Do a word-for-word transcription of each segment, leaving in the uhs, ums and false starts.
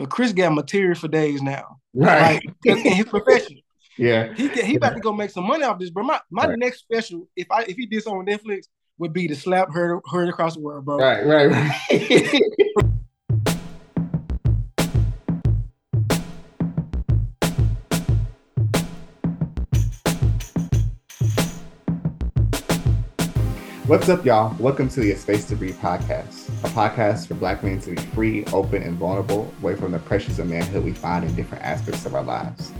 But Chris got material for days now. Right. Like, in his profession. Yeah. He he about to go make some money off this, bro. My my right. next special, if I if he did something on Netflix, would be to slap her her across the world, bro. Right, right, right. What's up, y'all? Welcome to the A Space to Breathe podcast, a podcast for Black men to be free, open, and vulnerable away from the pressures of manhood we find in different aspects of our lives.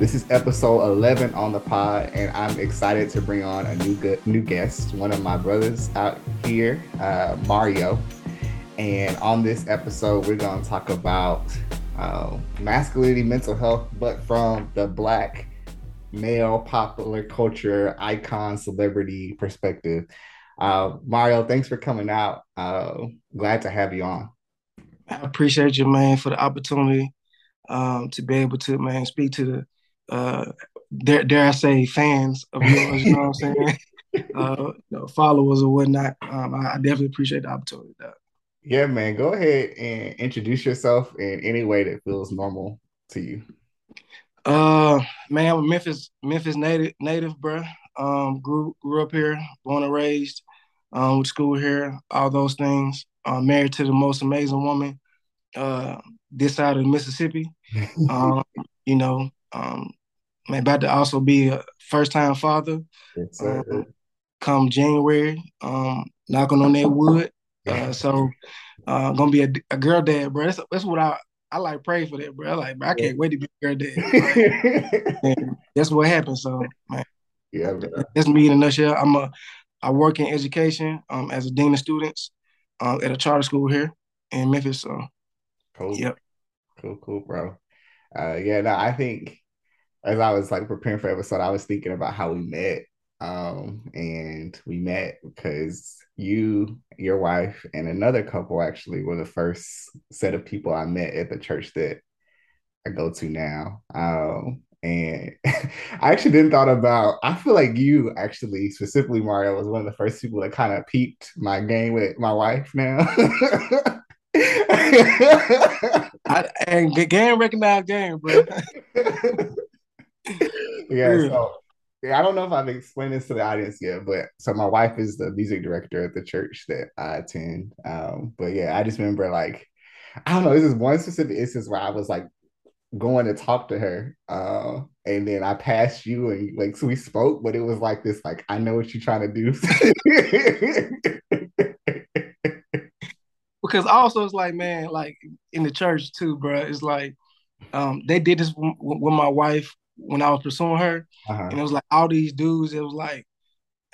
This is episode eleven on the pod, and I'm excited to bring on a new gu- new guest, one of my brothers out here, uh, Mario. And on this episode, we're going to talk about uh, masculinity, mental health, but from the Black male popular culture icon celebrity perspective. Uh, Mario, thanks for coming out. Uh, glad to have you on. I appreciate you, man, for the opportunity um, to be able to, man, speak to the, uh, dare, dare I say, fans of yours, you know what I'm saying? Uh, you know, followers or whatnot. Um, I, I definitely appreciate the opportunity, Doc. Yeah, man, go ahead and introduce yourself in any way that feels normal to you. Uh, man, I'm a Memphis, Memphis native, native, bruh. Um, grew, grew up here, born and raised, um, with school here, all those things. Uh, married to the most amazing woman, uh, this side of Mississippi. Um, you know, um, man, about to also be a first-time father. Yes, um, come January, um, knocking on that wood. Uh, so, uh, gonna be a, a girl dad, bruh. That's that's what I. I like pray for that, bro. I like, bro, I can't yeah. wait to be your dad. Like, that's what happened. So, man, yeah, bro. That's me in a nutshell. I'm a, I work in education um, as a dean of students uh, at a charter school here in Memphis. So, cool. Yep. Cool, cool, bro. Uh, yeah, no, I think as I was like preparing for episode, I was thinking about how we met, um, and we met because you, your wife, and another couple actually were the first set of people I met at the church that I go to now. Um, and I actually didn't thought about, I feel like you actually, specifically Mario, was one of the first people that kind of peeped my game with my wife now. I, and game recognized game, bro. Yeah, so. I don't know if I've explained this to the audience yet, but so my wife is the music director at the church that I attend. Um, but yeah, I just remember like, I don't know, this is one specific instance where I was like going to talk to her. Uh, and then I passed you and like, so we spoke, but it was like this, like, I know what you're trying to do. Because also it's like, man, like in the church too, bro, it's like, um, they did this w- w- with my wife when I was pursuing her, uh-huh. and it was like all these dudes, it was like,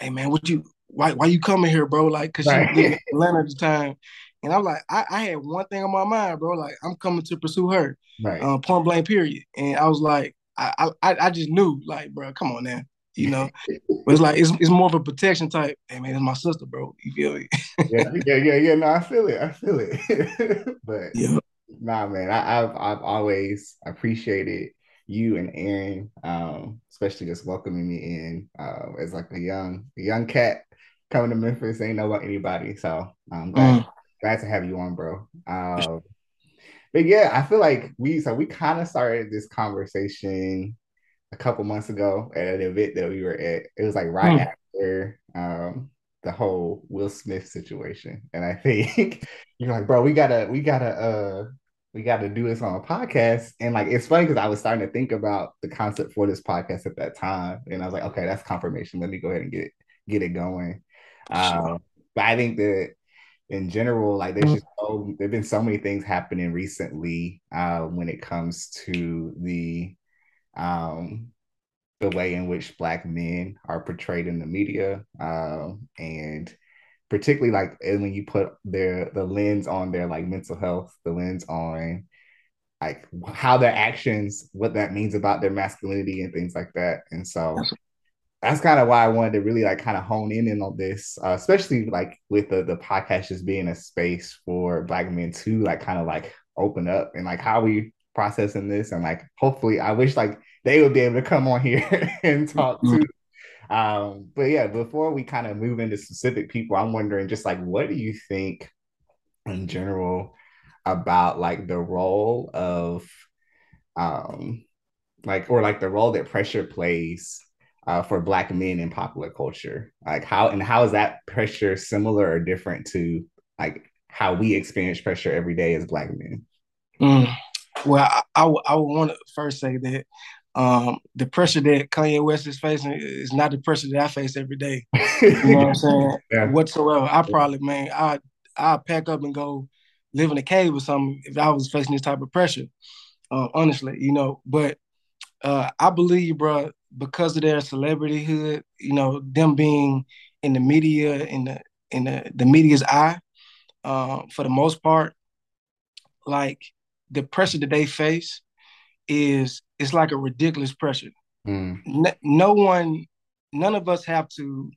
hey man, what you, why why you coming here, bro? Like, cause right. she was in Atlanta at the time. And I'm like, I, I had one thing on my mind, bro. Like, I'm coming to pursue her. Right. Uh, point blank period. And I was like, I I I just knew, like, bro, come on now. You know? But it's like it's it's more of a protection type. Hey man, it's my sister, bro. You feel me? yeah, yeah, yeah, yeah. No, I feel it. I feel it. But yeah. Nah, man, I, I've I've always appreciated you and Aaron, um, especially just welcoming me in uh, as like a young a young cat coming to Memphis. Ain't know about anybody, so I'm glad mm. glad to have you on, bro. Um, but yeah, I feel like we so we kind of started this conversation a couple months ago at an event that we were at. It was like right mm. after um, the whole Will Smith situation, and I think you're like, bro, we gotta we gotta. Uh, we got to do this on a podcast. And like, it's funny because I was starting to think about the concept for this podcast at that time. And I was like, okay, that's confirmation. Let me go ahead and get it, get it going. Sure. Um, but I think that in general, like there's just so, there've been so many things happening recently uh, when it comes to the, um, the way in which Black men are portrayed in the media. Um, and particularly like when you put their the lens on their like mental health, the lens on like how their actions, what that means about their masculinity and things like that. And so that's kind of why I wanted to really like kind of hone in, in on this, uh, especially like with the, the podcast just being a space for Black men to like kind of like open up and like how we processing this. And like, hopefully I wish like they would be able to come on here and talk too. Um, but yeah, before we kind of move into specific people, I'm wondering just like, what do you think in general about like the role of um like or like the role that pressure plays uh, for Black men in popular culture. Like how and how is that pressure similar or different to like how we experience pressure every day as Black men? Mm. Well, I, I, I want to first say that um, the pressure that Kanye West is facing is not the pressure that I face every day. You know what I'm saying? Yeah. Whatsoever. I probably, man, I I pack up and go live in a cave or something if I was facing this type of pressure, uh, honestly, you know. But uh, I believe, bro, because of their celebrityhood, you know, them being in the media, in the in the, the media's eye, uh, for the most part, like, the pressure that they face is, it's like a ridiculous pressure. Mm. No, no one, none of us have to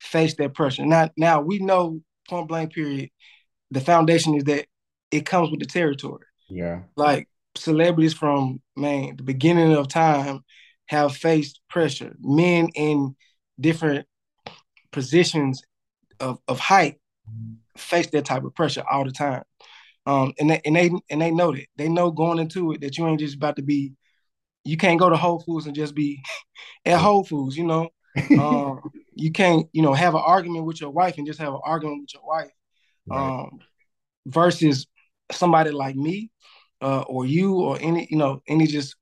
face that pressure. Now, now we know, point blank period, the foundation is that it comes with the territory. Yeah. Like celebrities from, man, the beginning of time have faced pressure. Men in different positions of, of height face that type of pressure all the time. Um, and they and they and they know that they know going into it that you ain't just about to be, you can't go to Whole Foods and just be at Whole Foods, you know. Um, you can't, you know, have an argument with your wife and just have an argument with your wife, right. um, versus somebody like me, uh, or you, or any, you know, any just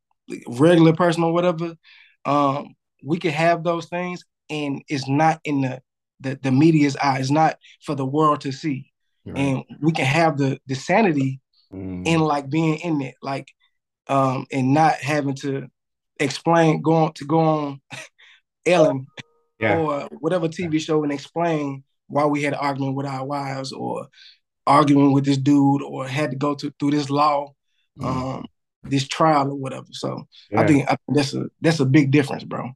regular person or whatever. Um, we could have those things, and it's not in the the, the media's eye. It's not for the world to see. Right. And we can have the, the sanity mm. in like being in it, like, um, and not having to explain, go on to go on Ellen yeah. or whatever T V yeah. show and explain why we had an argument with our wives or arguing with this dude or had to go to, through this law, mm. um, this trial or whatever. So yeah. I think I, that's a, that's a big difference, bro.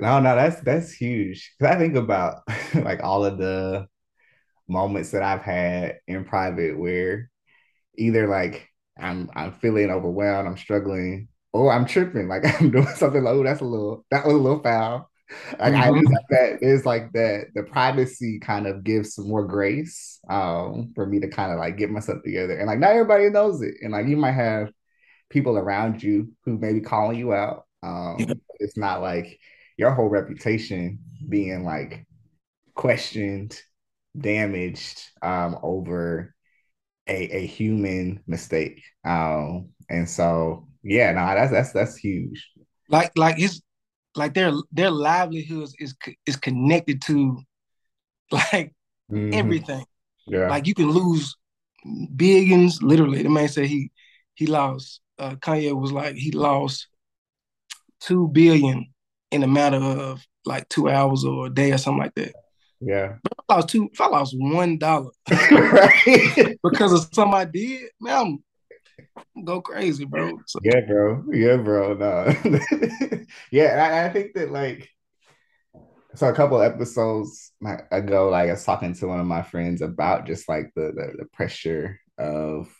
No, no, that's, that's huge. 'Cause I think about like all of the moments that I've had in private where either like I'm I'm feeling overwhelmed, I'm struggling, or I'm tripping, like I'm doing something like, oh, that's a little that was a little foul. Like mm-hmm. I just like that it's like that the privacy kind of gives some more grace um for me to kind of like get myself together. And like not everybody knows it. And like you might have people around you who may be calling you out. Um yeah. It's not like your whole reputation being like questioned, damaged um over a a human mistake, um and so yeah no nah, that's that's that's huge. Like like it's like their their livelihoods is is connected to like mm-hmm. everything. Yeah, like you can lose billions literally. The man said he he lost uh Kanye was like he lost two billion in a matter of like two hours or a day or something like that. Yeah, if I lost two. If I lost one dollar because of something I did, man, I'm, I'm go crazy, bro. So. Yeah, bro. Yeah, bro. No. yeah, I, I think that like, so a couple of episodes ago, like I was talking to one of my friends about just like the the, the pressure of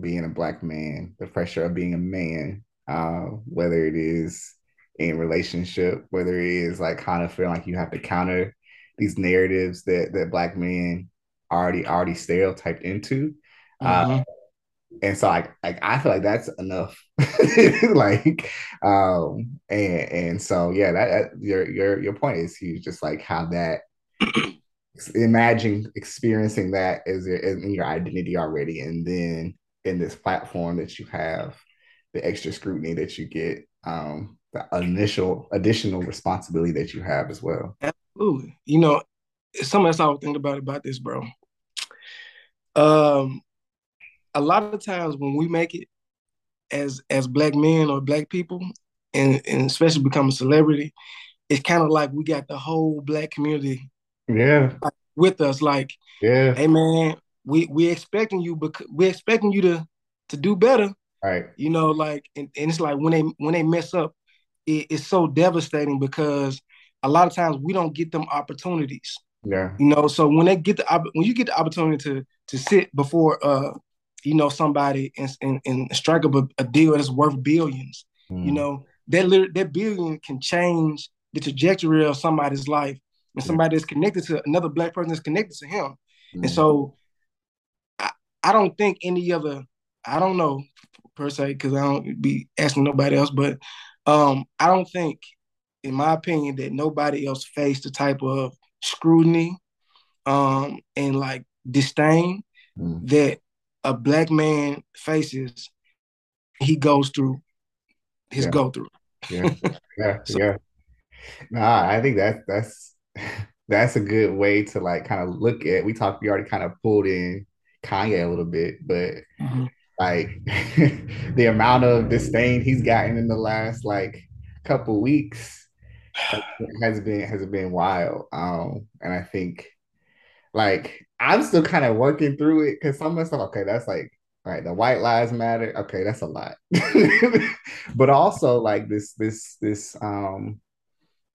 being a Black man, the pressure of being a man, uh, whether it is in relationship, whether it is like kind of feeling like you have to counter these narratives that, that Black men already already stereotyped into. Uh-huh. Um, and so I, like I feel like that's enough. like um and and so yeah, that, that your your your point is huge, just like how that imagine experiencing that as in your identity already, and then in this platform that you have, the extra scrutiny that you get, um, the initial additional responsibility that you have as well. Ooh, you know, something else I was thinking about about this, bro. Um, a lot of the times when we make it as as Black men or Black people, and, and especially become a celebrity, it's kind of like we got the whole Black community, yeah, like, with us. Like, yeah, hey man, we we expecting you, because we're expecting you to to do better, right? You know, like, and, and it's like when they when they mess up, it, it's so devastating because a lot of times we don't get them opportunities. Yeah. You know, so when they get the op- when you get the opportunity to to sit before uh you know somebody and and, and strike up a, a deal that's worth billions, mm. you know, that li- that billion can change the trajectory of somebody's life, and somebody that's connected to another Black person that's connected to him. Mm. And so I, I don't think any other I don't know per se, because I don't be asking nobody else, but um, I don't think, in my opinion, that nobody else faced the type of scrutiny um, and like disdain mm. that a black man faces. He goes through his yeah. go through. Yeah, yeah, so. yeah. Nah, I think that that's that's a good way to like kind of look at. We talked. We already kind of pulled in Kanye a little bit, but mm-hmm. like the amount of disdain he's gotten in the last like couple weeks has been has been wild. Um, and I think like I'm still kind of working through it because some of the stuff. Okay, that's like. All right, the White Lives Matter. Okay, that's a lot. But also like this, this, this, um,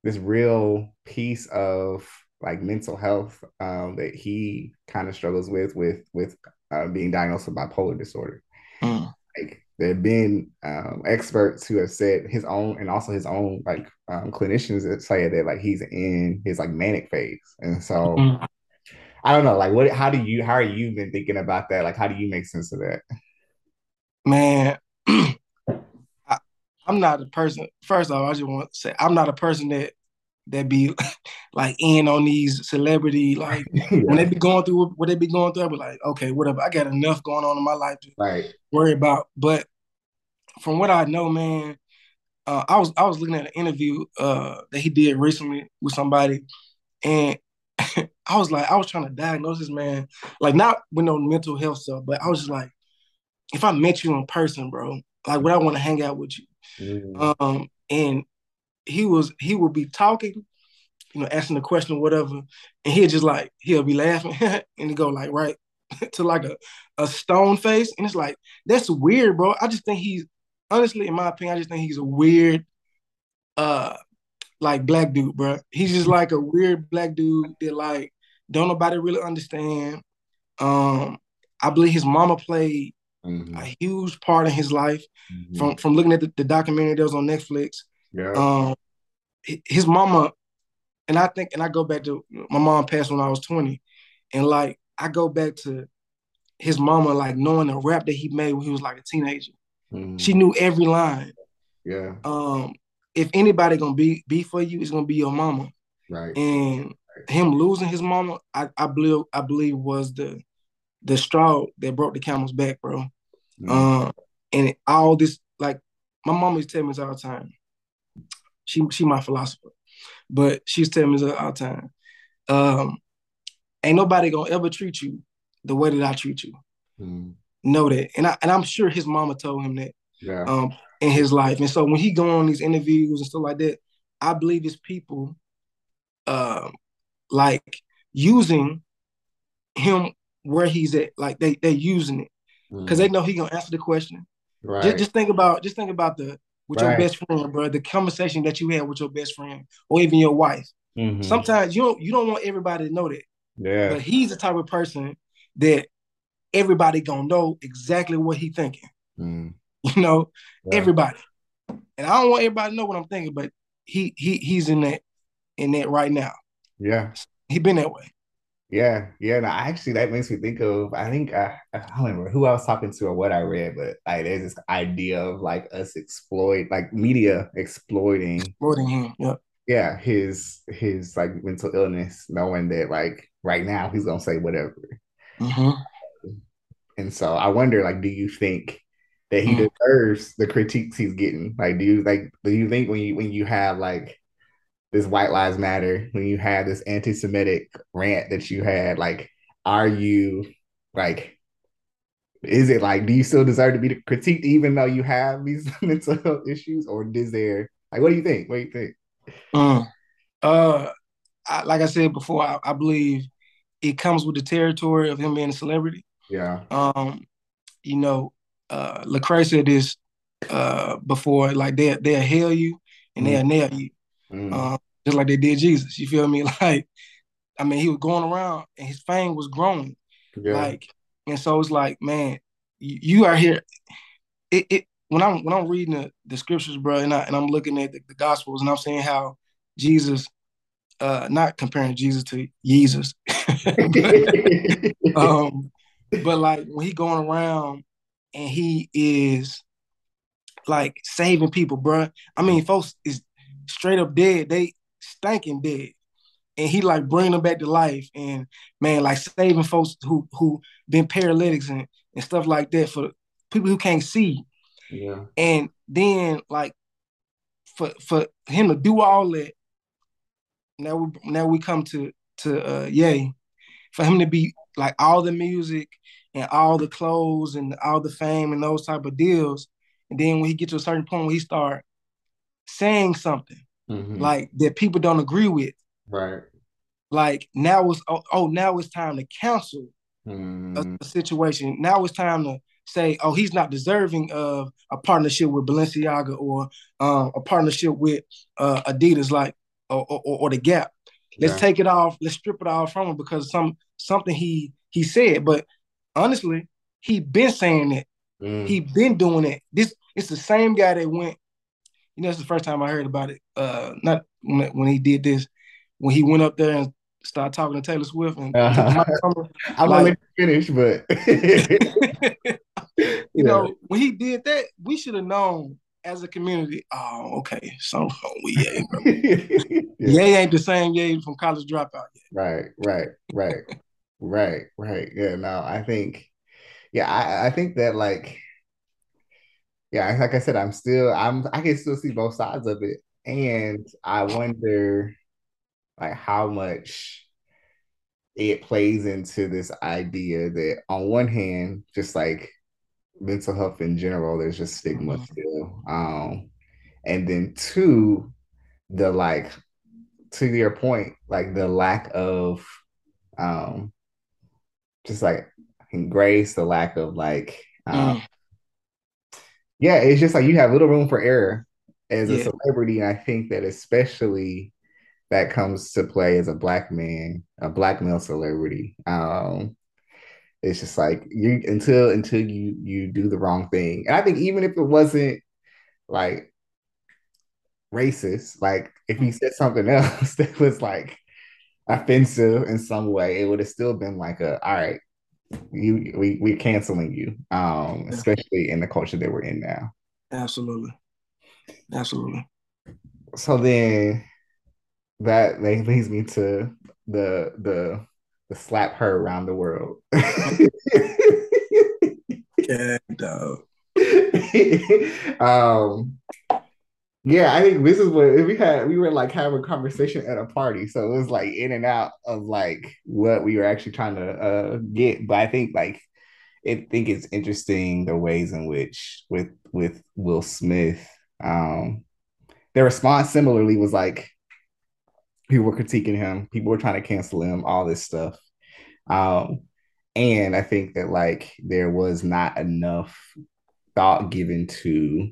this real piece of like mental health um, that he kind of struggles with, with, with uh, being diagnosed with bipolar disorder. Mm. Like there have been um, experts who have said his own, and also his own like um, clinicians that say that like he's in his like manic phase, and so. Mm-hmm. I don't know, like, what? How do you? How are you been thinking about that? Like, how do you make sense of that? Man, I, I'm not a person. First off, I just want to say I'm not a person that that be like in on these celebrity like yeah. when they be going through what they be going through. I be like, okay, whatever. I got enough going on in my life to right. worry about. But from what I know, man, uh, I was I was looking at an interview uh, that he did recently with somebody, and. I was like, I was trying to diagnose this man, like not with no mental health stuff, but I was just like, if I met you in person, bro, like would I want to hang out with you? Mm. Um, and he was, he would be talking, you know, asking a question or whatever, and he'd just like, he'll be laughing and go like right to like a, a stone face. And it's like, that's weird, bro. I just think he's, honestly, in my opinion, I just think he's a weird, uh, like black dude, bro. He's just like a weird black dude that like don't nobody really understand. Um, I believe his mama played mm-hmm. a huge part in his life. Mm-hmm. From from looking at the, the documentary that was on Netflix, yeah. Um, his mama, and I think, and I go back to my mom passed when I was twenty, and like I go back to his mama like knowing the rap that he made when he was like a teenager. Mm-hmm. She knew every line. Yeah. Um. If anybody gonna be be for you, it's gonna be your mama. Right. And right. him losing his mama, I, I believe I believe was the the straw that broke the camel's back, bro. Mm-hmm. Um, and all this, like my mama used to tell me this all the time. She she my philosopher, but she's telling me this all the time. Um, ain't nobody gonna ever treat you the way that I treat you. Mm-hmm. Know that, and I and I'm sure his mama told him that. Yeah. Um, in his life. And so when he go on these interviews and stuff like that, I believe it's people uh, like using him where he's at. Like they they using it because mm. they know he gonna answer the question. Right. Just, just think about just think about the with right. your best friend, bro. The conversation that you had with your best friend or even your wife. Mm-hmm. Sometimes you don't you don't want everybody to know that. Yeah. But he's the type of person that everybody gonna know exactly what he thinking. Mm. You know, yeah. everybody, and I don't want everybody to know what I'm thinking, but he he he's in that in that right now. Yeah, he been that way. Yeah, yeah. No, actually, that makes me think of I think I, I don't remember who I was talking to or what I read, but like there's this idea of like us exploit like media exploiting exploiting him. Yeah, yeah. His his like mental illness, knowing that like right now he's gonna say whatever. Mm-hmm. And so I wonder, like, do you think that he deserves the critiques he's getting? Like, do you like? Do you think when you when you have like this White Lives Matter, when you have this anti-Semitic rant that you had, like, are you like? Is it like? Do you still deserve to be critiqued even though you have these mental health issues, or is there like? What do you think? What do you think? Um, uh, I, like I said before, I, I believe it comes with the territory of him being a celebrity. Yeah. Um, you know. Uh, Lecrae said this uh, before, like they they'll hail you and mm. they'll nail you, mm. uh, just like they did Jesus. You feel me? Like, I mean, he was going around and his fame was growing, yeah. like, and so it's like, man, you, you are here. It, it when I'm when I'm reading the, the scriptures, bro, and I and I'm looking at the, the gospels and I'm seeing how Jesus, uh, not comparing Jesus to Yeezus, um, but like when he going around. and he is like saving people, bro. I mean, folks is straight up dead. They stinking dead. And he like bringing them back to life, and man, like saving folks who who been paralytics and, and stuff like that, for people who can't see. Yeah. And then like for for him to do all that, now we now we come to to uh, Ye, for him to be like all the music and all the clothes and all the fame and those type of deals, and then when he gets to a certain point where he start saying something mm-hmm. like that people don't agree with. Right. Like now it's oh, oh now it's time to counsel mm. a, a situation. Now it's time to say, oh, he's not deserving of a partnership with Balenciaga or um, a partnership with uh, Adidas, like or, or, or the Gap. Let's yeah. take it off. Let's strip it off from him because some something he he said. But honestly, he been saying it. Mm. He been doing it. This it's the same guy that went. You know, it's the first time I heard about it. Uh, not when, when he did this. When he went up there and started talking to Taylor Swift, and uh-huh. I'm not like, finished, but you yeah. know, when he did that, we should have known as a community. Oh, okay, so we yeah, yeah. yeah, ain't the same yeah from College Dropout. Yet. Right, right, right, right, right. Yeah, no, I think, yeah, I, I think that like, yeah, like I said, I'm still, I'm, I can still see both sides of it, and I wonder. Like how much it plays into this idea that on one hand, just like mental health in general, there's just stigma mm-hmm. still. Um, and then two, the like, to your point, like the lack of um, just like grace, the lack of like, um, mm. yeah, it's just like you have little room for error as yeah. a celebrity. And I think that especially that comes to play as a black man, a black male celebrity. Um, it's just like you until until you you do the wrong thing. And I think even if it wasn't like racist, like if he said something else that was like offensive in some way, it would have still been like a all right, you we we're canceling you. Um, especially in the culture that we're in now. Absolutely. Absolutely. So then that leads me to the the the slap her around the world. yeah, dog. um, yeah, I think this is what we had. We were like having a conversation at a party, so it was like in and out of like what we were actually trying to uh, get. But I think like I think it's interesting the ways in which with with Will Smith, um, their response similarly was like. People were critiquing him. People were trying to cancel him, all this stuff. Um, and I think that, like, there was not enough thought given to,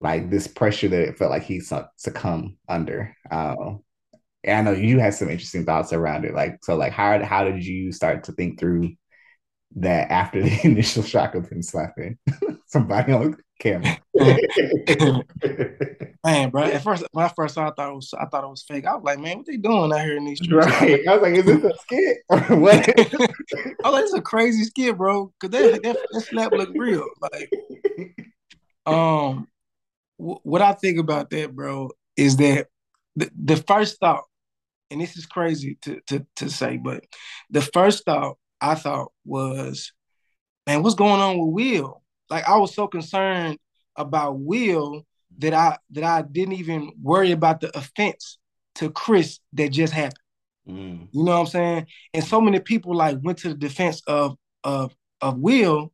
like, this pressure that it felt like he succumbed under. Um, and I know you had some interesting thoughts around it. Like, so, like, how, how did you start to think through that after the initial shock of him slapping somebody on camera? Man, bro. At first, when I first saw, I thought it was, I thought it was fake. I was like, man, what they doing out here in these streets? Right. I was like, is this a skit or what? I was like, it's a crazy skit, bro. Cause that that, that slap looked real. Like, um, w- what I think about that, bro, is that the, the first thought, and this is crazy to to to say, but the first thought I thought was, man, what's going on with Will? Like, I was so concerned about Will that I that I didn't even worry about the offense to Chris that just happened. Mm. You know what I'm saying? And so many people like went to the defense of of of Will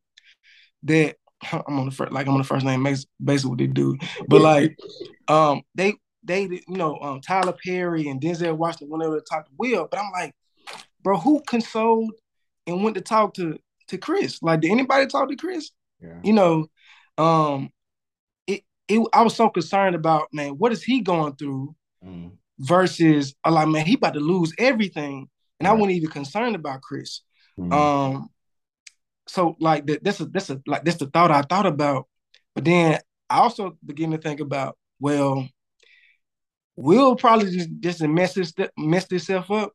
that I'm on the first like I'm on the first name basically with the dude, but like um they they you know um, Tyler Perry and Denzel Washington went over to talk to Will, but I'm like, bro, who consoled and went to talk to to Chris? Like, did anybody talk to Chris? Yeah. You know, um, it, it. I was so concerned about, man, what is he going through mm. versus, uh, like, man, he about to lose everything. And right. I wasn't even concerned about Chris. Mm. Um, so, like, that, that's, a, that's, a, like, that's the thought I thought about. But then I also begin to think about, well, Will probably just, just mess, this, mess himself up.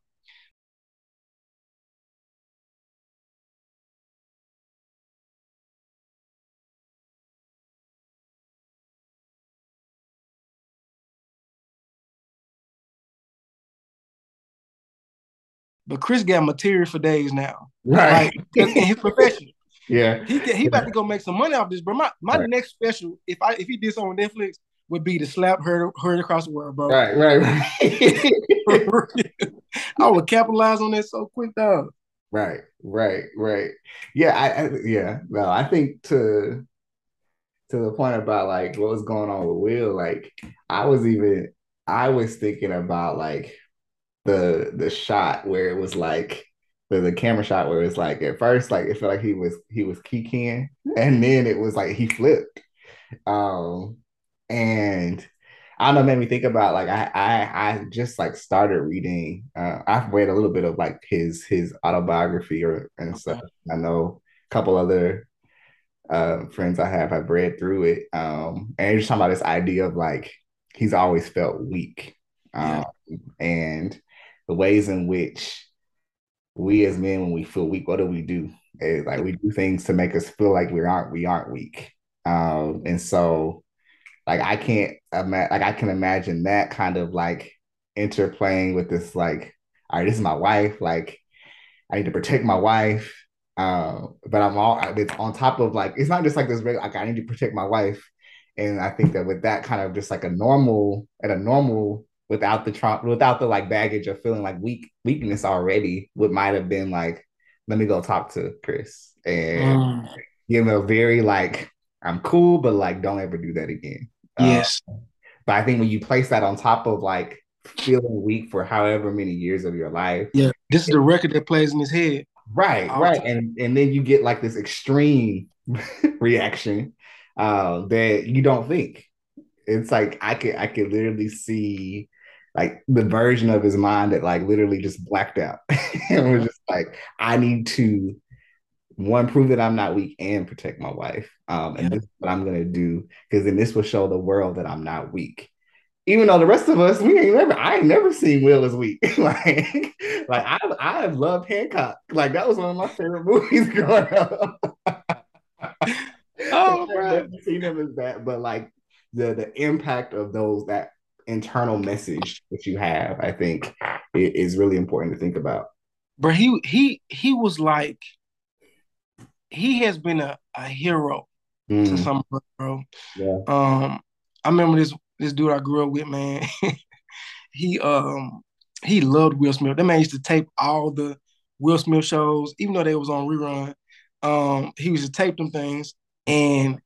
But Chris got material for days now. Right. Like, in his profession. Yeah. He he about to go make some money off this, bro. My my right. next special, if I if he did something on Netflix, would be to slap her her across the world, bro. Right, right, right. I would capitalize on that so quick, though. Right, right, right. Yeah, I, I yeah, no, I think to to the point about like what was going on with Will, like I was even I was thinking about like the the shot where it was like the, the camera shot where it's like at first like it felt like he was he was kikiing, and then it was like he flipped. Um and I don't know, made me think about like I I I just like started reading. Uh, I've read a little bit of like his his autobiography or and stuff. I know a couple other uh, friends I have have read through it. Um, and you're just talking about this idea of like he's always felt weak, um, yeah. and the ways in which we as men, when we feel weak, what do we do? It's like we do things to make us feel like we aren't we aren't weak, um, and so. Like I can't ima- like I can imagine that kind of like interplaying with this like, all right, this is my wife, like I need to protect my wife, um, but I'm all it's on top of like it's not just like this regular, like I need to protect my wife, and I think that with that kind of just like a normal at a normal without the trauma without the like baggage of feeling like weak weakness already, what might have been like, let me go talk to Chris and mm. give him a very like. I'm cool, but like, don't ever do that again. Yes. Um, but I think when you place that on top of like feeling weak for however many years of your life. Yeah. This is the record that plays in his head. Right. Right. And and then you get like this extreme reaction uh, that you don't think. It's like, I could, I could literally see like the version of his mind that like literally just blacked out and was just like, I need to one, prove that I'm not weak and protect my wife. Um, and yeah. this is what I'm going to do, because then this will show the world that I'm not weak. Even though the rest of us, we ain't never, I ain't never seen Will as weak. like, like I, I have loved Hancock. Like that was one of my favorite movies growing up. oh, bro. I've never seen him as that, but like the, the impact of those, that internal message that you have, I think it is really important to think about. But he, he, he was like, he has been a, a hero mm. to some of us, bro. Yeah. Um, I remember this this dude I grew up with, man. he um he loved Will Smith. That man used to tape all the Will Smith shows, even though they was on rerun. Um, he used to tape them things, and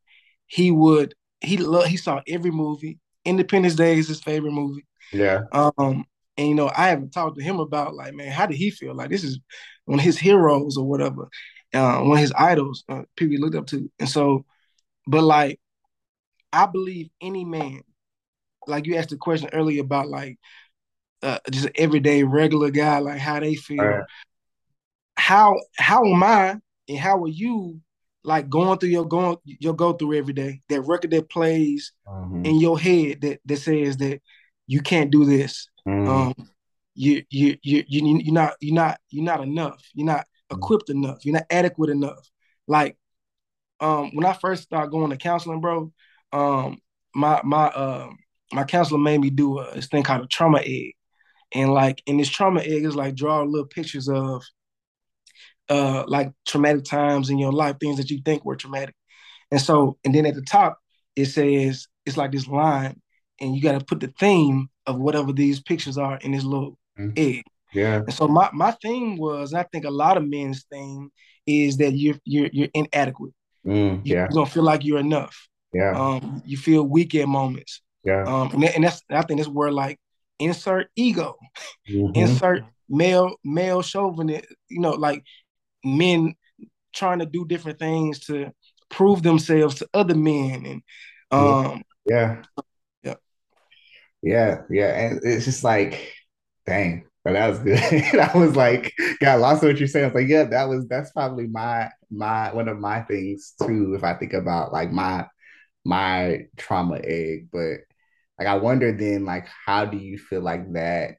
he would he loved, he saw every movie. Independence Day is his favorite movie. Yeah. Um, and you know, I haven't talked to him about like, man, how did he feel? Like this is one of his heroes or whatever. Uh, one of his idols, uh, people he looked up to. And so, but like, I believe any man, like you asked the question earlier about like, uh, just an everyday regular guy, like how they feel. Right. How how am I and how are you like going through your going your go through every day? That record that plays mm-hmm. in your head that that says that you can't do this. Mm-hmm. Um, you you you you you're not you're not you're not enough. You're not equipped enough, you're not adequate enough. Like, um, when I first started going to counseling, bro, um, my my uh, my counselor made me do a, this thing called a trauma egg, and like in this trauma egg is like draw little pictures of, uh, like traumatic times in your life, things that you think were traumatic, and so and then at the top it says it's like this line, and you got to put the theme of whatever these pictures are in this little mm-hmm. egg. Yeah. And so my, my thing was, and I think a lot of men's thing is that you're you're you're inadequate. Mm, yeah. You don't feel like you're enough. Yeah. Um, you feel weak at moments. Yeah. Um, and, that, and that's I think that's where like insert ego, mm-hmm. insert male male chauvinist. You know, like men trying to do different things to prove themselves to other men, and um, yeah, yeah, yeah, yeah, and it's just like, dang. But that was good. I was like, got lost in what you're saying. I was like, yeah, that was that's probably my my one of my things too. If I think about like my my trauma egg, but like I wonder then like how do you feel like that?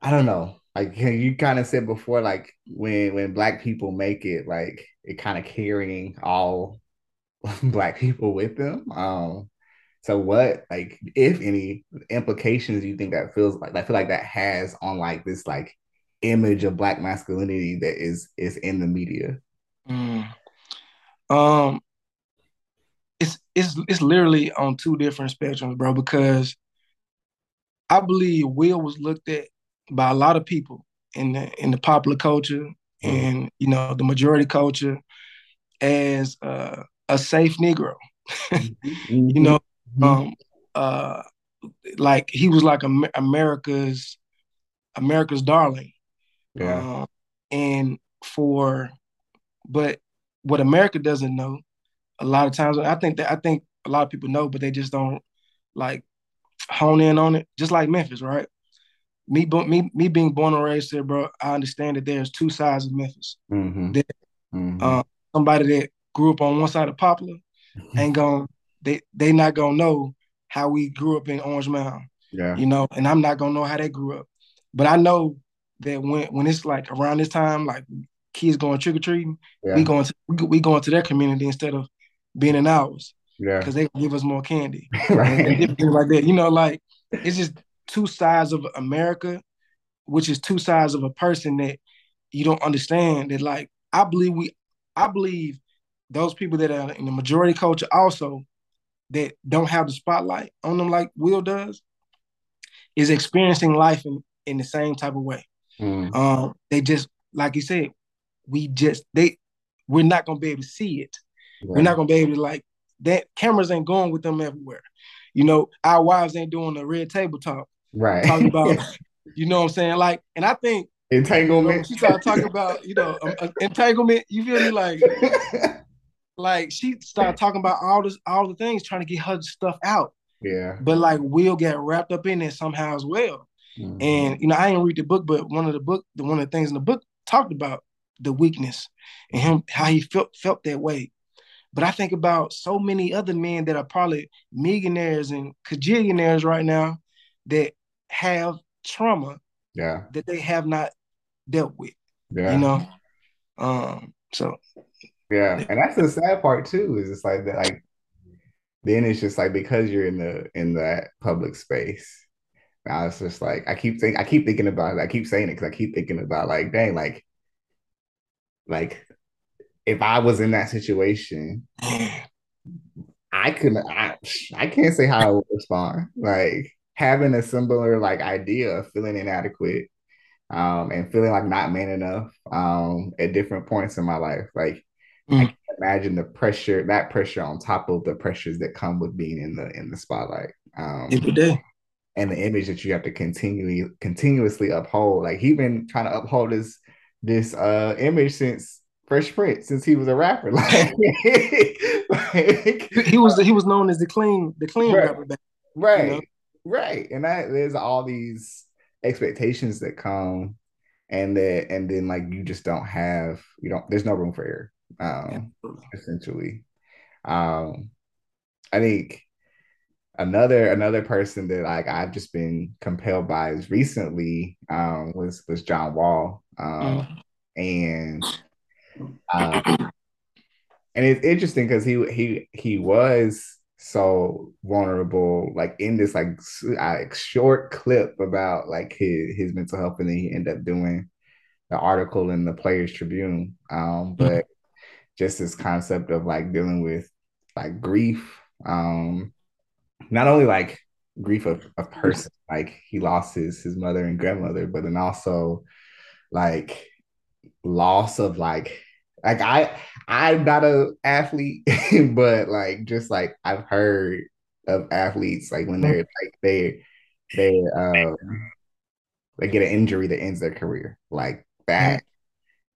I don't know. Like you kind of said before, like when when Black people make it, like it kind of carrying all Black people with them. Um, So what, like, if any implications you think that feels like, I feel like that has on like this, like image of Black masculinity that is is in the media? Mm. Um, it's it's it's literally on two different spectrums, bro. Because I believe Will was looked at by a lot of people in the in the popular culture and, you know, the majority culture as uh, a safe Negro. Mm-hmm. You know, um, uh, like he was like Amer- America's America's darling. Yeah. Um, and for, but what America doesn't know, a lot of times, I think that I think a lot of people know, but they just don't like hone in on it. Just like Memphis, right? Me, me, me being born and raised there, bro, I understand that there's two sides of Memphis. Mm-hmm. There, mm-hmm. Um, somebody that grew up on one side of Poplar ain't gonna, they they not gonna know how we grew up in Orange Mound. Yeah, you know, and I'm not gonna know how they grew up. But I know that when when it's like around this time, like kids going trick or treating, yeah. we going to we going to their community instead of being in ours. Yeah, because they give us more candy, right? And, and like that, you know, like it's just two sides of America, which is two sides of a person that you don't understand. That like I believe we, I believe those people that are in the majority culture also that don't have the spotlight on them like Will does is experiencing life in, in the same type of way. Mm. Um, they just, like you said, we just, they, we're not going to be able to see it. Yeah. We're not going to be able to like, that cameras ain't going with them everywhere. You know, our wives ain't doing the red table talk. Right. Talking about, you know what I'm saying? Like, and I think, entanglement. You know, she started talking about, you know, um, uh, entanglement. You feel me? Like, like she started talking about all this, all the things, trying to get her stuff out. Yeah. But like, Will get wrapped up in it somehow as well. Mm-hmm. And you know, I didn't read the book, but one of the book, the one of the things in the book talked about the weakness and him, how he felt felt that way. But I think about so many other men that are probably millionaires and cajillionaires right now that have trauma. Yeah. That they have not dealt with, yeah. you know, um, so yeah, and that's the sad part too. Is it's like that, like then it's just like because you're in the in that public space now, it's just like I keep think I keep thinking about it. I keep saying it because I keep thinking about like, dang, like, like if I was in that situation, I couldn't. I, I can't say how I would respond. Like having a similar like idea of feeling inadequate. Um, and feeling like not man enough um, at different points in my life. Like mm. I can imagine the pressure, that pressure on top of the pressures that come with being in the in the spotlight. Um, Every day. And the image that you have to continually continuously uphold. Like he's been trying to uphold this this uh, image since Fresh Prince, since he was a rapper. Like, like he was he was known as the clean the clean right, rapper. Back, right, you know? Right. And I, there's all these expectations that come and that and then like you just don't have you don't there's no room for error um Absolutely. essentially um I think another another person that like I've just been compelled by is recently um was was John Wall um mm-hmm. and um and it's interesting because he he he was so vulnerable, like in this like, like short clip about like his, his mental health, and then he ended up doing the article in the Players' Tribune. Um, but mm-hmm. just this concept of like dealing with like grief, um, not only like grief of a person, like he lost his his mother and grandmother, but then also like loss of like. Like I, I'm not an athlete, but like just like I've heard of athletes like when they're like they, they um they get an injury that ends their career. Like that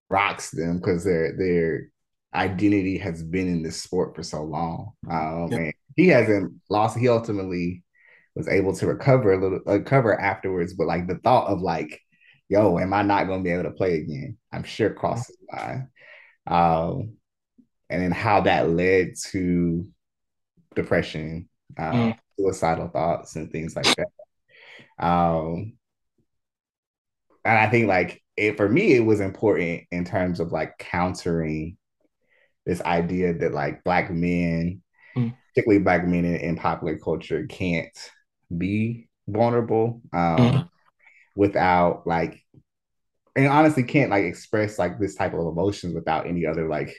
rocks them because their their identity has been in this sport for so long. Um, and he hasn't lost. He ultimately was able to recover a little, recover afterwards. But like the thought of like, yo, am I not going to be able to play again? I'm sure crosses my mind. Um, and then how that led to depression, um, mm. suicidal thoughts, and things like that. Um, and I think, like, it, for me, it was important in terms of like countering this idea that like Black men, mm. particularly Black men in, in popular culture, can't be vulnerable um, mm. without like and honestly can't like express like this type of emotions without any other like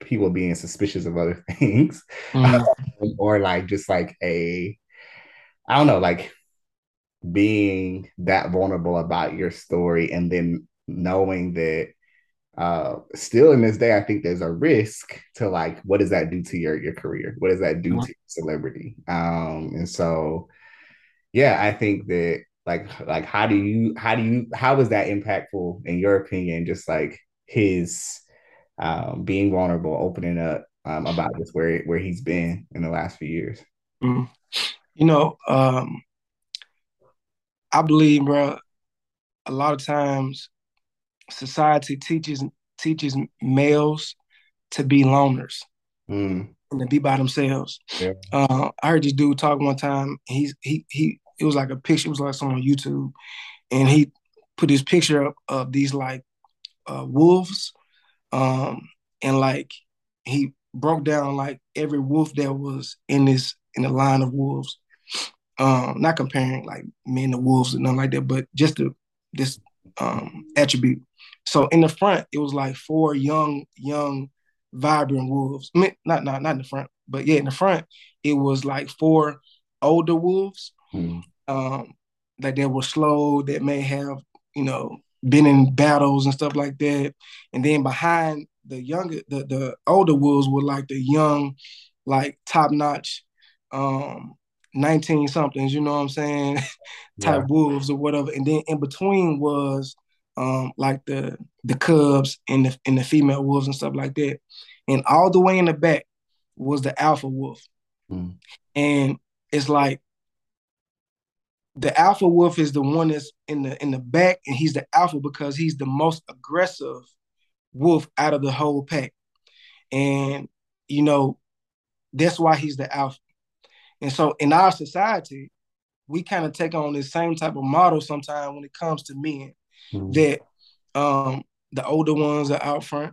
people being suspicious of other things. Mm. um, or like just like a, I don't know, like being that vulnerable about your story and then knowing that uh, still in this day, I think there's a risk to like, what does that do to your, your career? What does that do mm. to your celebrity? Um, and so, yeah, I think that like, like, how do you, how do you, how was that impactful in your opinion? Just like his um, being vulnerable, opening up um, about this, where, where he's been in the last few years. Mm. You know, um, I believe, bro, a lot of times society teaches teaches males to be loners mm. and to be by themselves. Yeah. Uh, I heard this dude talk one time. He's he he. It was like a picture. It was like something on YouTube, and he put this picture up of these like uh, wolves, um, and like he broke down like every wolf that was in this in the line of wolves. Um, not comparing like men to wolves and nothing like that, but just the, this um, attribute. So in the front, it was like four young, young, vibrant wolves. I mean, not, not, not in the front, but yeah, in the front, it was like four older wolves mm. um, that they were slow, that may have, you know, been in battles and stuff like that. And then behind the younger, the the older wolves were like the young, like top notch. Um, nineteen somethings, you know what I'm saying? Type yeah. wolves or whatever. And then in between was um like the the cubs and the and the female wolves and stuff like that. And all the way in the back was the alpha wolf. Mm. And it's like the alpha wolf is the one that's in the in the back, and he's the alpha because he's the most aggressive wolf out of the whole pack. And you know, that's why he's the alpha. And so in our society, we kind of take on this same type of model sometimes when it comes to men, mm-hmm. that um, the older ones are out front,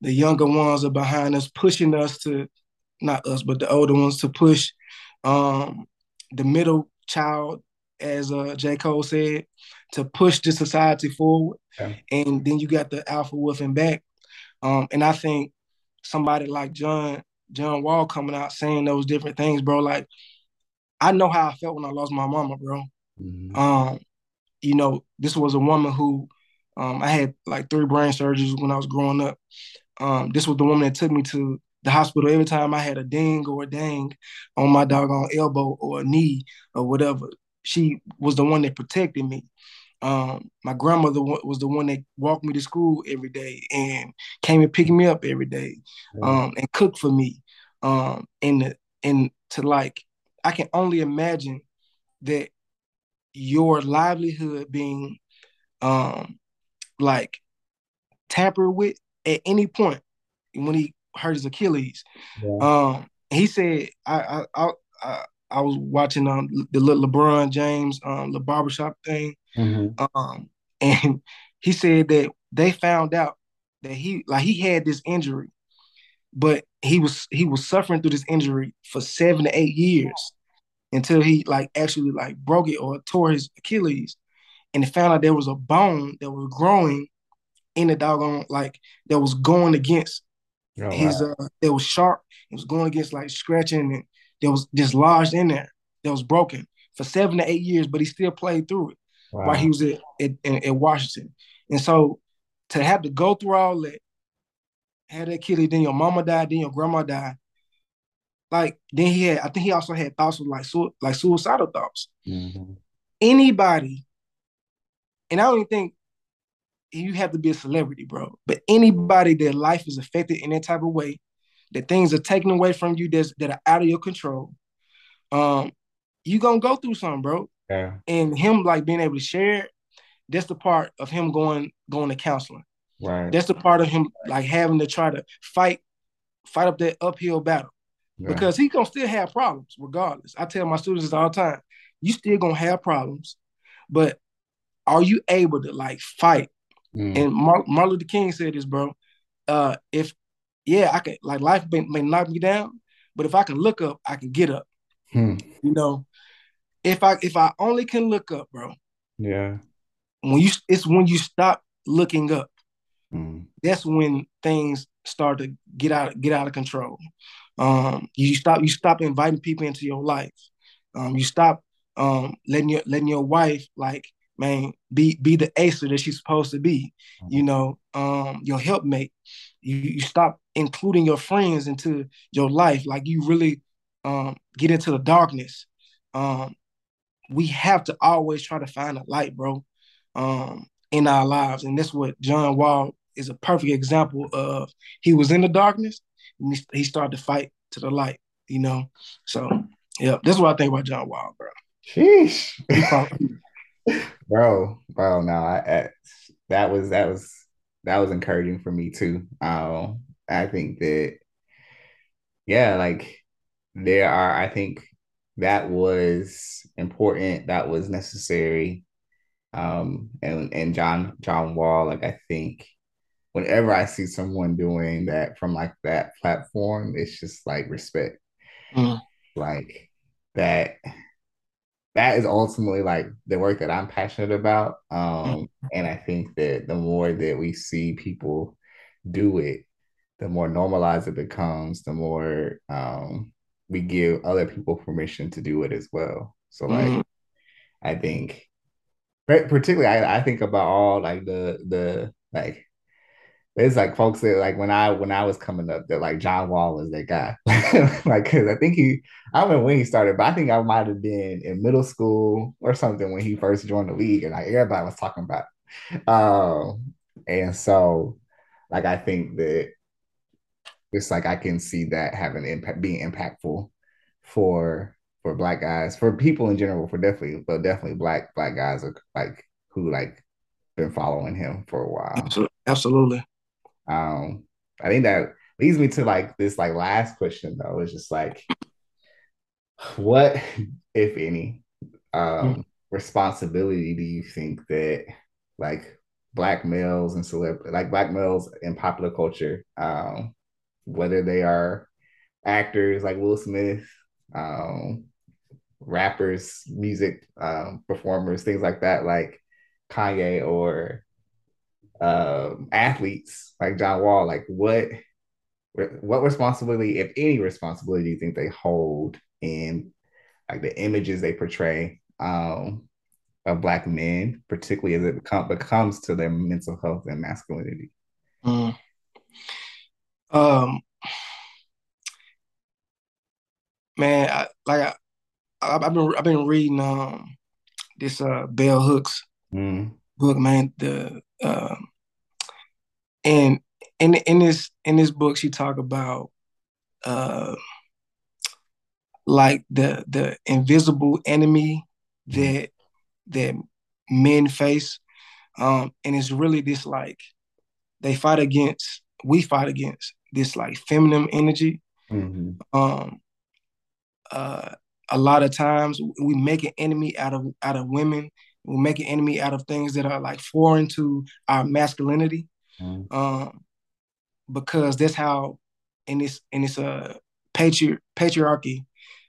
the younger ones are behind us, pushing us to, not us, but the older ones to push um, the middle child, as uh, J. Cole said, to push the society forward. Yeah. And then you got the alpha wolf in back. Um, and I think somebody like John, John Wall coming out saying those different things, bro. Like, I know how I felt when I lost my mama, bro. Mm-hmm. Um, you know, this was a woman who, um, I had like three brain surgeries when I was growing up. Um, this was the woman that took me to the hospital every time I had a ding or a dang on my doggone elbow or a knee or whatever. She was the one that protected me. Um, my grandmother was the one that walked me to school every day and came and picked me up every day, um, and cooked for me. Um, and, and to like, I can only imagine that your livelihood being, um, like tampered with at any point when he hurt his Achilles. Yeah. Um, he said, I, I, I, I was watching, um, the little LeBron James, um, the barbershop thing. Mm-hmm. Um, and he said that they found out that he like he had this injury, but he was he was suffering through this injury for seven to eight years until he like actually like broke it or tore his Achilles, and they found out there was a bone that was growing in the doggone like that was going against oh, wow. his uh that was sharp. It was going against like scratching, and that was dislodged in there. That was broken for seven to eight years, but he still played through it. Wow. While he was at, at, at Washington. And so to have to go through all that, had that kid, then your mama died, then your grandma died. Like, then he had, I think he also had thoughts of like, su- like suicidal thoughts. Mm-hmm. Anybody, and I don't even think you have to be a celebrity, bro, but anybody that life is affected in that type of way, that things are taken away from you that's, that are out of your control, um, you're going to go through something, bro. Yeah. And him like being able to share it, that's the part of him going going to counseling. Right. That's the part of him like having to try to fight fight up that uphill battle. Yeah. Because he gonna still have problems regardless. I tell my students all the time, you still gonna have problems, but are you able to like fight? Mm. And Mar- Martin Luther King said this, bro. Uh, if yeah, I could like life may, may knock me down, but if I can look up, I can get up. Hmm. You know. If I if I only can look up, bro. Yeah. When you it's when you stop looking up. Mm. That's when things start to get out, get out of control. Um, you stop, you stop inviting people into your life. Um, you stop um, letting your letting your wife, like, man, be be the acer that she's supposed to be. Mm. You know, um, your helpmate. You, you stop including your friends into your life. Like, you really um, get into the darkness. Um, we have to always try to find a light, bro, um, in our lives. And that's what John Wall is a perfect example of. He was in the darkness, and he, he started to fight to the light, you know? So, yeah, that's what I think about John Wall, bro. Sheesh. bro, bro, no, I, I, that was, that was, that was encouraging for me too. Um, I think that, yeah, like there are, I think, that was important. That was necessary. Um, and and John John Wall, like, I think whenever I see someone doing that from like that platform, it's just like respect. Mm. Like that. That is ultimately like the work that I'm passionate about. Um, and I think that the more that we see people do it, the more normalized it becomes. The more um, we give other people permission to do it as well. So like, mm-hmm. I think, particularly, I, I think about all like the, the, like, there's like folks that like, when I, when I was coming up, that like John Wall was that guy. Like, cause I think he, I don't know when he started, but I think I might've been in middle school or something when he first joined the league, and like everybody was talking about it. Um, and so like, I think that, it's like I can see that having impact, being impactful for for Black guys, for people in general, for definitely, but definitely Black Black guys are like who like been following him for a while. Absolutely. Um, I think that leads me to like this like last question though. It's just like, what, if any, um, mm-hmm. responsibility do you think that like Black males and celeb like Black males in popular culture, um, whether they are actors like Will Smith, um, rappers, music um, performers, things like that, like Kanye, or um, athletes like John Wall, like what what responsibility, if any responsibility, do you think they hold in like the images they portray um, of Black men, particularly as it become, becomes to their mental health and masculinity? Mm. Um, man, I, like I, I've been, I've been reading um this uh Bell Hooks mm. book, man. The uh, and in in this in this book, she talk about uh like the the invisible enemy that that men face, um, and it's really this like they fight against, we fight against. This like feminine energy. Mm-hmm. Um, uh, a lot of times we make an enemy out of out of women. We make an enemy out of things that are like foreign to our masculinity, mm-hmm. um, because that's how in this in this uh patri- patriarchy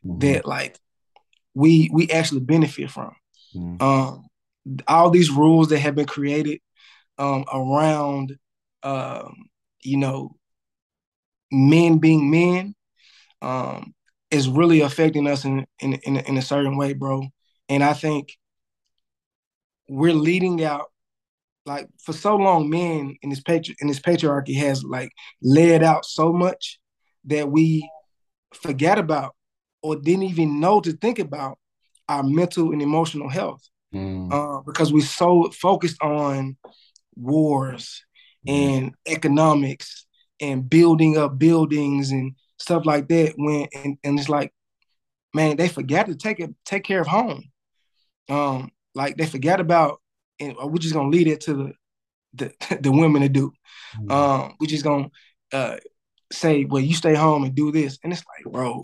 mm-hmm. that like we we actually benefit from. Mm-hmm. Um, all these rules that have been created um, around um, you know. men being men um, is really affecting us in, in in in a certain way, bro. And I think we're leading out, like for so long, men in this patri- in this patriarchy has like led out so much that we forgot about or didn't even know to think about our mental and emotional health mm. uh, because we're so focused on wars mm. and economics and building up buildings and stuff like that. When and, and it's like, man, they forgot to take it, take care of home. Um, like they forgot about, and we're just gonna leave it to the the, the women to do. Mm-hmm. Um, we're just gonna uh, say, well, you stay home and do this. And it's like, bro,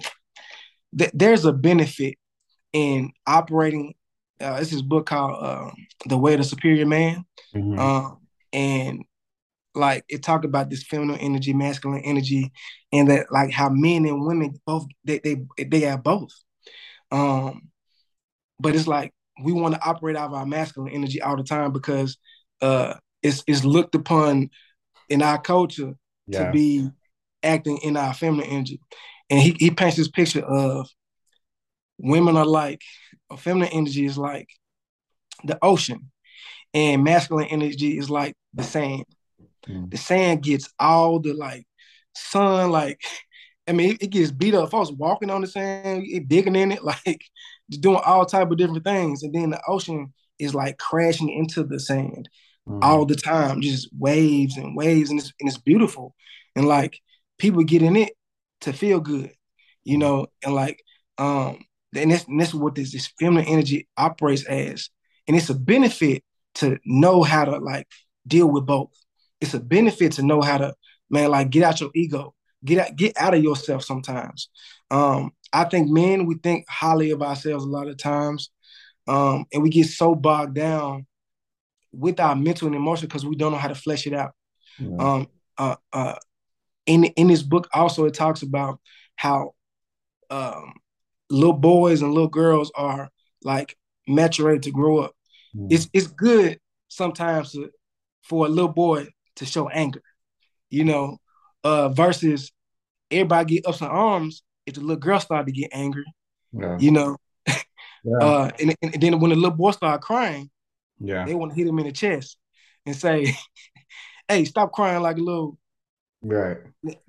th- there's a benefit in operating. Uh, it's this book called uh, The Way of the Superior Man, mm-hmm. uh, and like it talked about this feminine energy, masculine energy, and that like how men and women both they they they have both. Um, but it's like we want to operate out of our masculine energy all the time because uh, it's it's looked upon in our culture yeah. to be acting in our feminine energy. And he, he paints this picture of women are like, a feminine energy is like the ocean, and masculine energy is like the sand. Mm. The sand gets all the like sun, like, I mean, it, it gets beat up. If I was walking on the sand, it digging in it, like doing all type of different things. And then the ocean is like crashing into the sand mm. all the time, just waves and waves, and it's, and it's beautiful. And like people get in it to feel good, you know, and like, um, and that's, and that's what this, this feminine energy operates as. And it's a benefit to know how to like deal with both. It's a benefit to know how to, man, like get out your ego, get out, get out of yourself sometimes. Um, I think men, we think highly of ourselves a lot of times. Um, and we get so bogged down with our mental and emotion because we don't know how to flesh it out. Yeah. Um, uh, uh, in, in this book also, it talks about how um, little boys and little girls are like maturated to grow up. Mm. It's it's good sometimes to, for a little boy to show anger, you know, uh, versus everybody get ups and arms if the little girl started to get angry, yeah. you know. Yeah. Uh, and, and then when the little boy started crying, yeah, they want to hit him in the chest and say, hey, stop crying like a little. Right.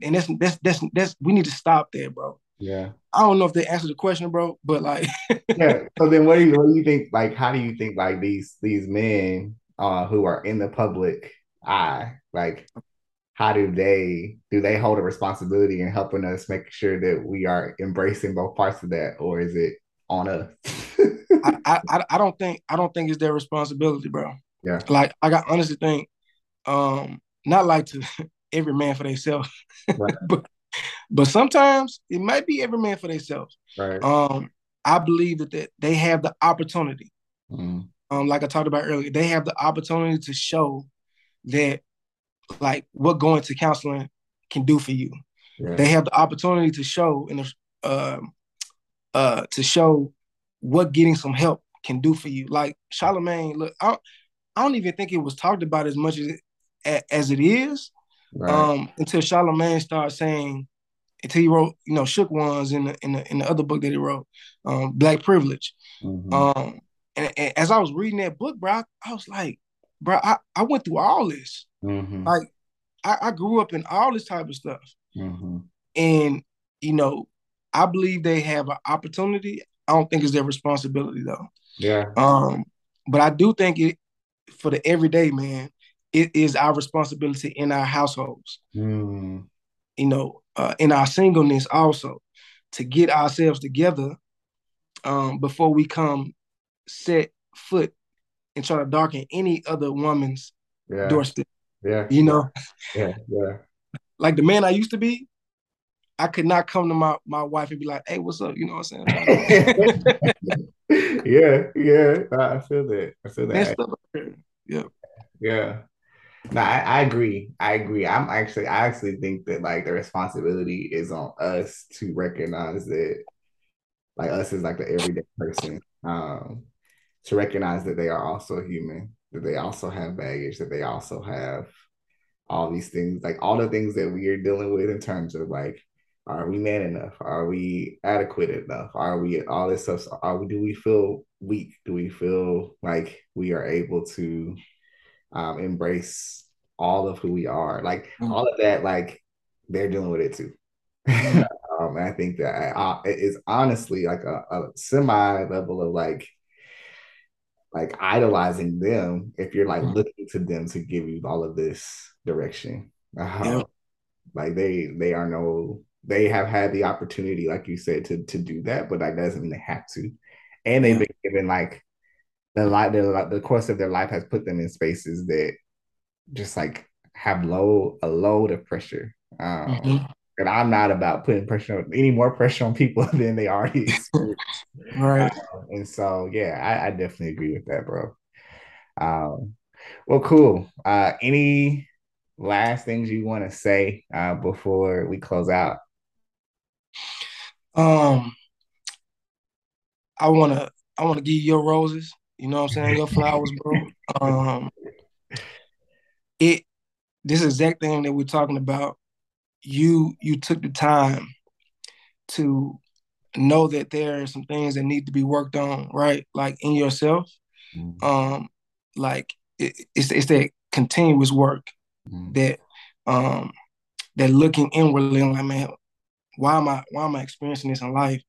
And that's, that's, that's, that's, we need to stop there, bro. Yeah. I don't know if they answered the question, bro, but like. yeah. So then what do you, what do you think, like, how do you think like these, these men uh, who are in the public eye, like how do they, do they hold a responsibility in helping us make sure that we are embracing both parts of that? Or is it on us? I, I, I don't think, I don't think it's their responsibility, bro. Yeah. Like, I got honestly think, um, not like to, every man for themselves, right. but but sometimes it might be every man for themselves. Right. Um, I believe that that they have the opportunity, mm. um, like I talked about earlier, they have the opportunity to show that, like, what going to counseling can do for you. Right. They have the opportunity to show in the, uh, uh, to show what getting some help can do for you. Like Charlamagne, look, I don't, I don't even think it was talked about as much as it, as it is. Right. Um, until Charlamagne started saying, until he wrote, you know, Shook Ones in the in the, in the other book that he wrote, um, Black Privilege. Mm-hmm. Um, and, and as I was reading that book, bro, I, I was like, bro, I, I went through all this. Mm-hmm. Like, I, I grew up in all this type of stuff. Mm-hmm. And, you know, I believe they have an opportunity. I don't think it's their responsibility, though. Yeah. Um, but I do think it for the everyday man, it is our responsibility in our households, mm. you know, uh, in our singleness also, to get ourselves together um, before we come set foot and try to darken any other woman's yeah. doorstep. Yeah, you know, yeah, yeah. like the man I used to be, I could not come to my, my wife and be like, hey, what's up? You know what I'm saying? yeah, yeah, I feel that. I feel that. that yeah. Yeah. No, I, I agree. I agree. I'm actually, I actually think that like the responsibility is on us to recognize that, like us as like the everyday person, um, to recognize that they are also human, that they also have baggage, that they also have all these things, like all the things that we are dealing with in terms of like, are we man enough? Are we adequate enough? Are we all this stuff? Are we, do we feel weak? Do we feel like we are able to Um, embrace all of who we are, like mm-hmm. all of that, like they're dealing with it too. um, and I think that I, I, it's honestly like a, a semi level of like like idolizing them if you're like mm-hmm. looking to them to give you all of this direction. Um, yeah. Like they they are no they have had the opportunity, like you said, to to do that, but that doesn't mean they have to. And they've yeah. been given like The, life, the, the course of their life has put them in spaces that just like have low a load of pressure. Um, mm-hmm. And I'm not about putting pressure any more pressure on people than they already experience. Right. Um, and so, yeah, I, I definitely agree with that, bro. Um, well, cool. Uh, any last things you want to say uh, before we close out? Um, I wanna I wanna give you your roses. You know what I'm saying? Your flowers, bro. Um, it this exact thing that we're talking about, you you took the time to know that there are some things that need to be worked on, right? Like in yourself, mm-hmm. um, like it, it's it's that continuous work mm-hmm. that um that looking inwardly, I'm like, man, why am I why am I experiencing this in life?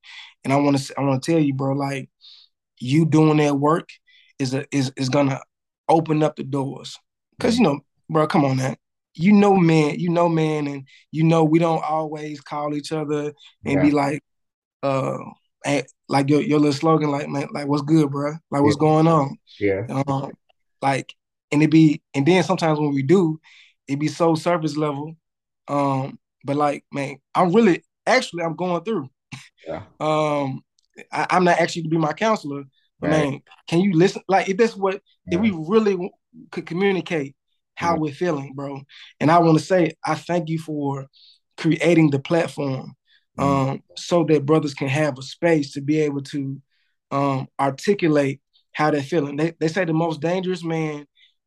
And I want to I want to tell you, bro, like you doing that work is a is is gonna open up the doors, cause you know, bro, come on now. You know, man, you know, man, and you know, we don't always call each other and yeah. be like, uh, like your, your little slogan, like, man, like, what's good, bro? Like, what's yeah. going on? Yeah. Um, like, and it be, and then sometimes when we do, it be so surface level. Um, but like, man, I'm really, actually, I'm going through. Yeah. um, I, I'm not actually to be my counselor, but right. man, can you listen? Like, if that's what, yeah. if we really could communicate how we're feeling, bro. And I want to say, I thank you for creating the platform um, mm-hmm. so that brothers can have a space to be able to um, articulate how they're feeling. They, they say the most dangerous man,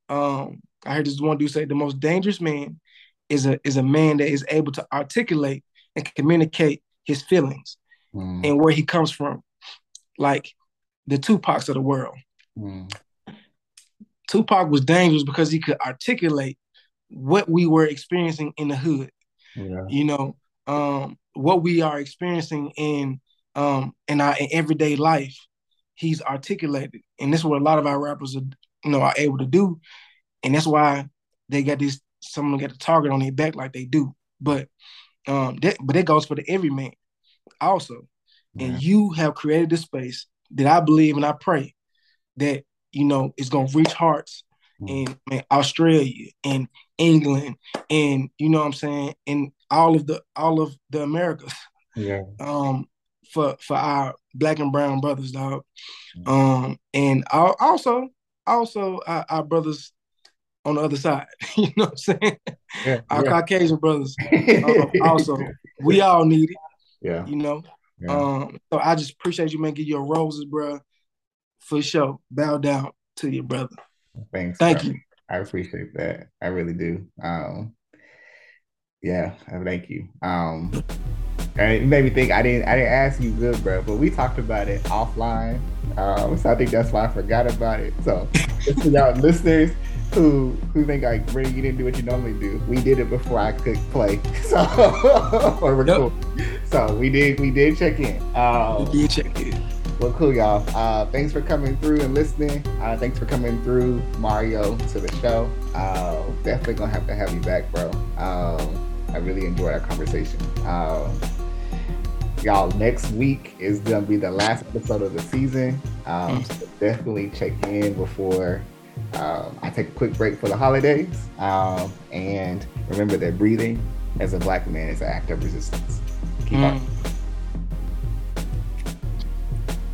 um, I heard this one dude say, the most dangerous man is a, is a man that is able to articulate and communicate his feelings mm-hmm. and where he comes from. Like the Tupacs of the world. Mm-hmm. Tupac was dangerous because he could articulate what we were experiencing in the hood, yeah. you know, um, what we are experiencing in um, in our in everyday life. He's articulated, and this is what a lot of our rappers are, you know, are able to do, and that's why they got this. Someone got a target on their back like they do, but um, that but that goes for the everyman also. Yeah. And you have created this space that I believe and I pray that, you know, it's gonna reach hearts in, in Australia and England and, you know what I'm saying, in all of the all of the Americas. Yeah. Um, for for our black and brown brothers, dog. Yeah. Um, and our, also also our, our brothers on the other side. You know what I'm saying? Yeah, our yeah. Caucasian brothers. um, also, we all need it. Yeah. You know. Yeah. Um. So I just appreciate you, man. Give your roses, bro. For sure. Bow down to your brother. Thanks. Thank bro. you. I appreciate that. I really do. Um, yeah, thank you. Um, and it made me think I didn't I didn't ask you good, bro, but we talked about it offline. Um, so I think that's why I forgot about it. So just for y'all listeners who who think like, Brittany, you didn't do what you normally do. We did it before I could play. So or record. Yep. So we did we did check in. Um, we did check in. Well, cool, y'all. Uh, thanks for coming through and listening. Uh, thanks for coming through, Mario, to the show. Uh, definitely gonna have to have you back, bro. Um, I really enjoyed our conversation. Um, y'all, next week is gonna be the last episode of the season. Um, so definitely check in before um, I take a quick break for the holidays. Um, and remember that breathing as a black man is an act of resistance. Keep mm. on.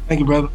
Thank you, brother.